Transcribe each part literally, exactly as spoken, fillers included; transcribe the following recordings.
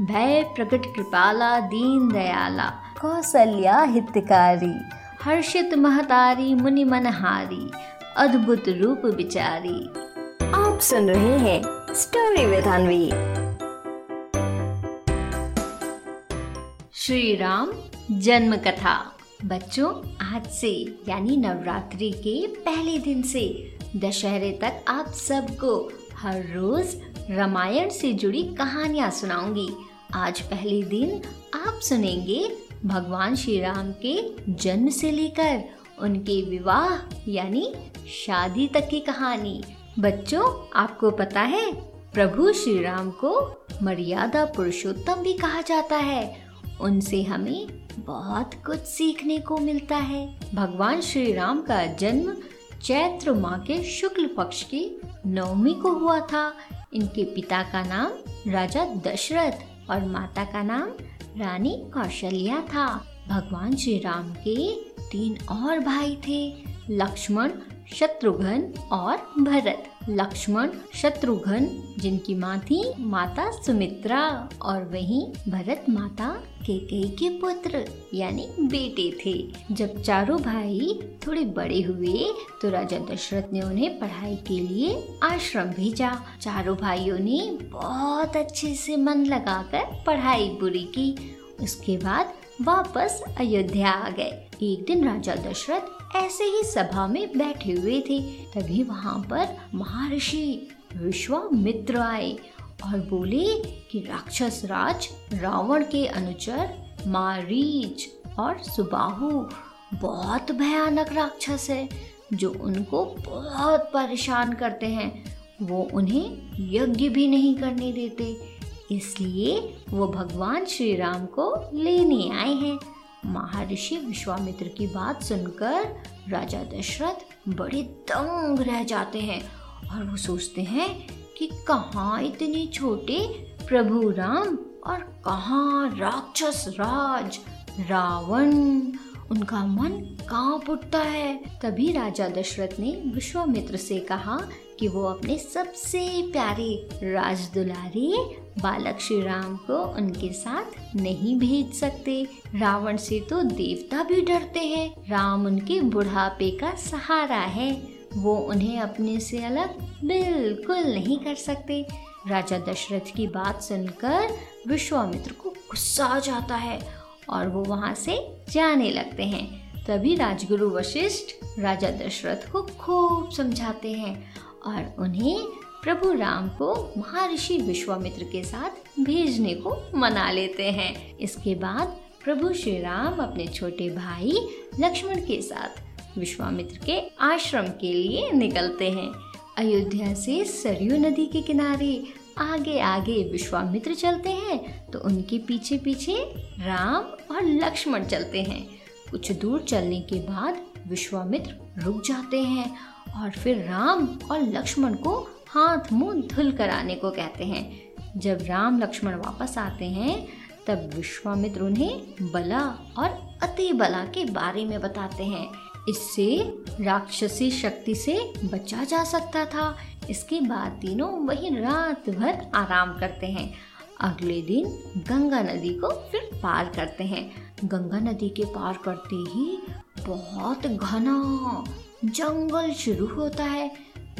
भय प्रकट कृपाला दीन दयाला, कौशल्या हितकारी, हर्षित महतारी मुनि मनहारी, अद्भुत रूप बिचारी। आप सुन रहे हैं स्टोरी विद अनवी। श्री राम जन्म कथा। बच्चों, आज से यानी नवरात्रि के पहले दिन से दशहरे तक आप सबको हर रोज रामायण से जुड़ी कहानियाँ सुनाऊंगी। आज पहले दिन आप सुनेंगे भगवान श्री राम के जन्म से लेकर उनके विवाह यानी शादी तक की कहानी। बच्चों, आपको पता है प्रभु श्री राम को मर्यादा पुरुषोत्तम भी कहा जाता है। उनसे हमें बहुत कुछ सीखने को मिलता है। भगवान श्री राम का जन्म चैत्र माह के शुक्ल पक्ष की नवमी को हुआ था। इनके पिता का नाम राजा दशरथ और माता का नाम रानी कौशल्या था। भगवान श्री राम के तीन और भाई थे, लक्ष्मण, शत्रुघ्न और भरत। लक्ष्मण, शत्रुघ्न जिनकी माँ थी माता सुमित्रा, और वहीं भरत माता कैकेयी के पुत्र यानी बेटे थे। जब चारों भाई थोड़े बड़े हुए तो राजा दशरथ ने उन्हें पढ़ाई के लिए आश्रम भेजा। चारों भाइयों ने बहुत अच्छे से मन लगाकर पढ़ाई पूरी की। उसके बाद वापस अयोध्या आ गए। एक दिन राजा दशरथ ऐसे ही सभा में बैठे हुए थे, तभी वहाँ पर महर्षि विश्वामित्र आए और बोले कि राक्षस राज रावण के अनुचर मारीच और सुबाहु बहुत भयानक राक्षस है जो उनको बहुत परेशान करते हैं। वो उन्हें यज्ञ भी नहीं करने देते, इसलिए वो भगवान श्री राम को लेने आए हैं। महर्षि विश्वामित्र की बात सुनकर राजा दशरथ बड़े दंग रह जाते हैं और वो सोचते हैं कि कहाँ इतने छोटे प्रभु राम और कहाँ राक्षस राज रावण। उनका मन कांप उठता है। तभी राजा दशरथ ने विश्वामित्र से कहा कि वो अपने सबसे प्यारे राज दुलारे बालक श्री राम को उनके साथ नहीं भेज सकते। रावण से तो देवता भी डरते हैं। राम उनके बुढ़ापे का सहारा है, वो उन्हें अपने से अलग बिल्कुल नहीं कर सकते। राजा दशरथ की बात सुनकर विश्वामित्र को गुस्सा आ जाता है और वो वहाँ से जाने लगते हैं। तभी राजगुरु वशिष्ठ राजा दशरथ को खूब समझाते हैं और उन्हें प्रभु राम को महर्षि विश्वामित्र के साथ भेजने को मना लेते हैं। इसके बाद प्रभु श्री राम अपने छोटे भाई लक्ष्मण के साथ विश्वामित्र के आश्रम के लिए निकलते हैं। अयोध्या से सरयू नदी के किनारे आगे आगे विश्वामित्र चलते हैं तो उनके पीछे पीछे राम और लक्ष्मण चलते हैं। कुछ दूर चलने के बाद विश्वामित्र रुक जाते हैं और फिर राम और लक्ष्मण को हाथ मुंह धुल कर आने को कहते हैं। जब राम लक्ष्मण वापस आते हैं तब विश्वामित्र उन्हें बला और अतिबला के बारे में बताते हैं। इससे राक्षसी शक्ति से बचा जा सकता था। इसके बाद तीनों वहीं रात भर आराम करते हैं। अगले दिन गंगा नदी को फिर पार करते हैं। गंगा नदी के पार करते ही बहुत घना जंगल शुरू होता है।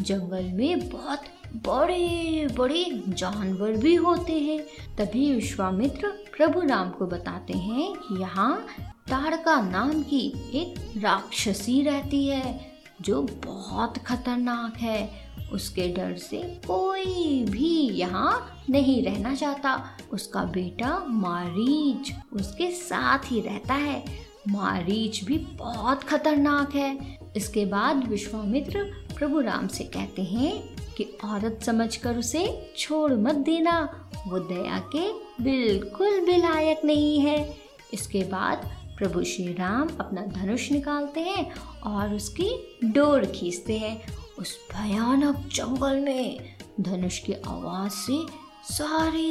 जंगल में बहुत बड़े बड़े जानवर भी होते हैं। तभी विश्वामित्र प्रभु राम को बताते हैं कि यहाँ ताड़का नाम की एक राक्षसी रहती है जो बहुत खतरनाक है। उसके डर से कोई भी यहाँ नहीं रहना चाहता। उसका बेटा मारीच उसके साथ ही रहता है। मारीच भी बहुत खतरनाक है। इसके बाद विश्वामित्र प्रभु राम से कहते हैं कि औरत समझकर उसे छोड़ मत देना, वो दया के बिल्कुल भी लायक नहीं है। इसके बाद प्रभु श्री राम अपना धनुष निकालते हैं और उसकी डोर खींचते हैं। उस भयानक जंगल में धनुष की आवाज़ से सारे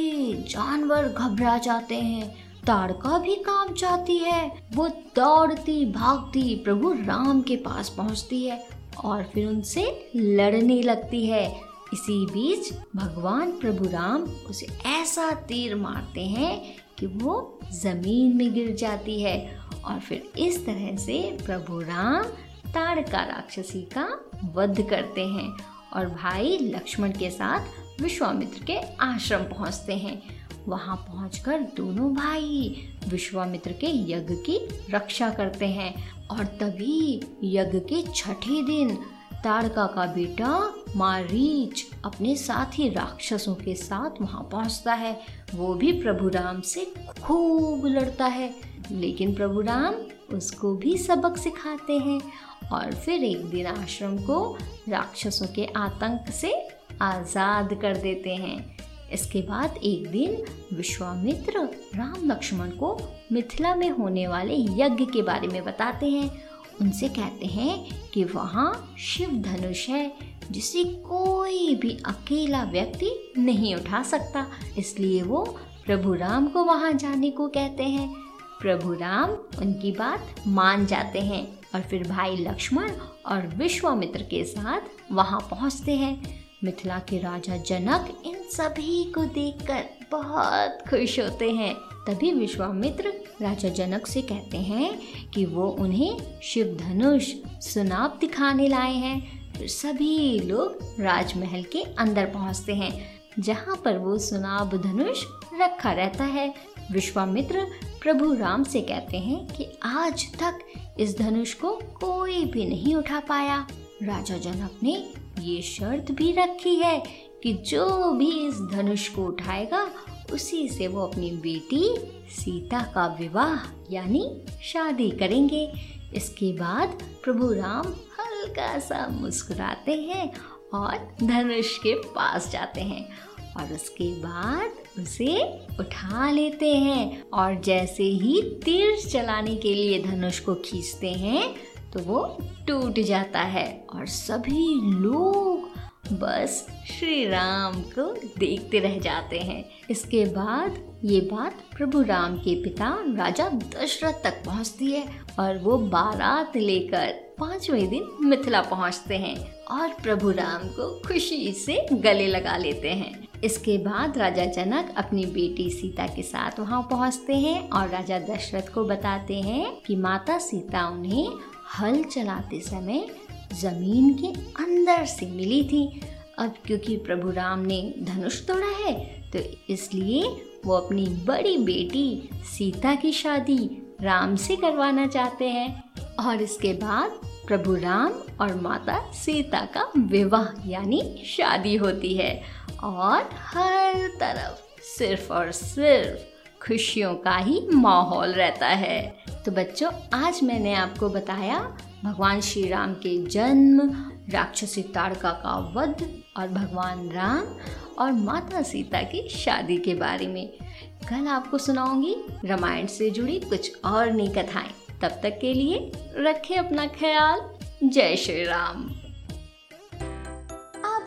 जानवर घबरा जाते हैं। ताड़का भी कांप जाती है। वो दौड़ती भागती प्रभु राम के पास पहुंचती है और फिर उनसे लड़ने लगती है। इसी बीच भगवान प्रभु राम उसे ऐसा तीर मारते हैं कि वो जमीन में गिर जाती है और फिर इस तरह से प्रभु राम ताड़का राक्षसी का वध करते हैं और भाई लक्ष्मण के साथ विश्वामित्र के आश्रम पहुंचते हैं। वहां पहुंचकर दोनों भाई विश्वामित्र के यज्ञ की रक्षा करते हैं और तभी यज्ञ के छठे दिन ताड़का का बेटा मारीच अपने साथी राक्षसों के साथ वहां पहुंचता है। वो भी प्रभु राम से खूब लड़ता है लेकिन प्रभु राम उसको भी सबक सिखाते हैं और फिर एक दिन आश्रम को राक्षसों के आतंक से आज़ाद कर देते हैं। इसके बाद एक दिन विश्वामित्र राम लक्ष्मण को मिथिला में होने वाले यज्ञ के बारे में बताते हैं। उनसे कहते हैं कि वहाँ शिव धनुष है जिसे कोई भी अकेला व्यक्ति नहीं उठा सकता, इसलिए वो प्रभु राम को वहाँ जाने को कहते हैं। प्रभु राम उनकी बात मान जाते हैं और फिर भाई लक्ष्मण और विश्वामित्र के साथ वहाँ पहुँचते हैं। मिथिला के राजा जनक इन सभी को देखकर बहुत खुश होते हैं। तभी विश्वामित्र राजा जनक से कहते हैं कि वो उन्हें शिव धनुष सुनाप दिखाने लाए हैं। फिर सभी लोग राजमहल के अंदर पहुंचते हैं जहां पर वो सुनाप धनुष रखा रहता है। विश्वामित्र प्रभु राम से कहते हैं कि आज तक इस धनुष को कोई भी नहीं उठा पाया। राजा जनक ने ये शर्त भी रखी है कि जो भी इस धनुष को उठाएगा उसी से वो अपनी बेटी सीता का विवाह यानी शादी करेंगे। इसके बाद प्रभु राम हल्का सा मुस्कुराते हैं और धनुष के पास जाते हैं और उसके बाद उसे उठा लेते हैं और जैसे ही तीर चलाने के लिए धनुष को खींचते हैं तो वो टूट जाता है और सभी लोग बस श्री राम को देखते रह जाते हैं। इसके बाद ये बात प्रभु राम के पिता राजा दशरथ तक पहुंचती है और वो बारात लेकर पांचवें दिन मिथिला पहुंचते हैं और प्रभु राम को खुशी से गले लगा लेते हैं। इसके बाद राजा जनक अपनी बेटी सीता के साथ वहां पहुंचते हैं और राजा दशरथ को बताते हैं कि माता सीता उन्हें हल चलाते समय जमीन के अंदर से मिली थी। अब क्योंकि प्रभु राम ने धनुष तोड़ा है तो इसलिए वो अपनी बड़ी बेटी सीता की शादी राम से करवाना चाहते हैं और इसके बाद प्रभु राम और माता सीता का विवाह यानी शादी होती है और हर तरफ सिर्फ और सिर्फ खुशियों का ही माहौल रहता है। तो बच्चों, आज मैंने आपको बताया भगवान श्री राम के जन्म, राक्षसी ताड़का का वध और भगवान राम और माता सीता की शादी के बारे में। कल आपको सुनाऊंगी रामायण से जुड़ी कुछ और नई कथाएं। तब तक के लिए रखें अपना ख्याल। जय श्री राम। आप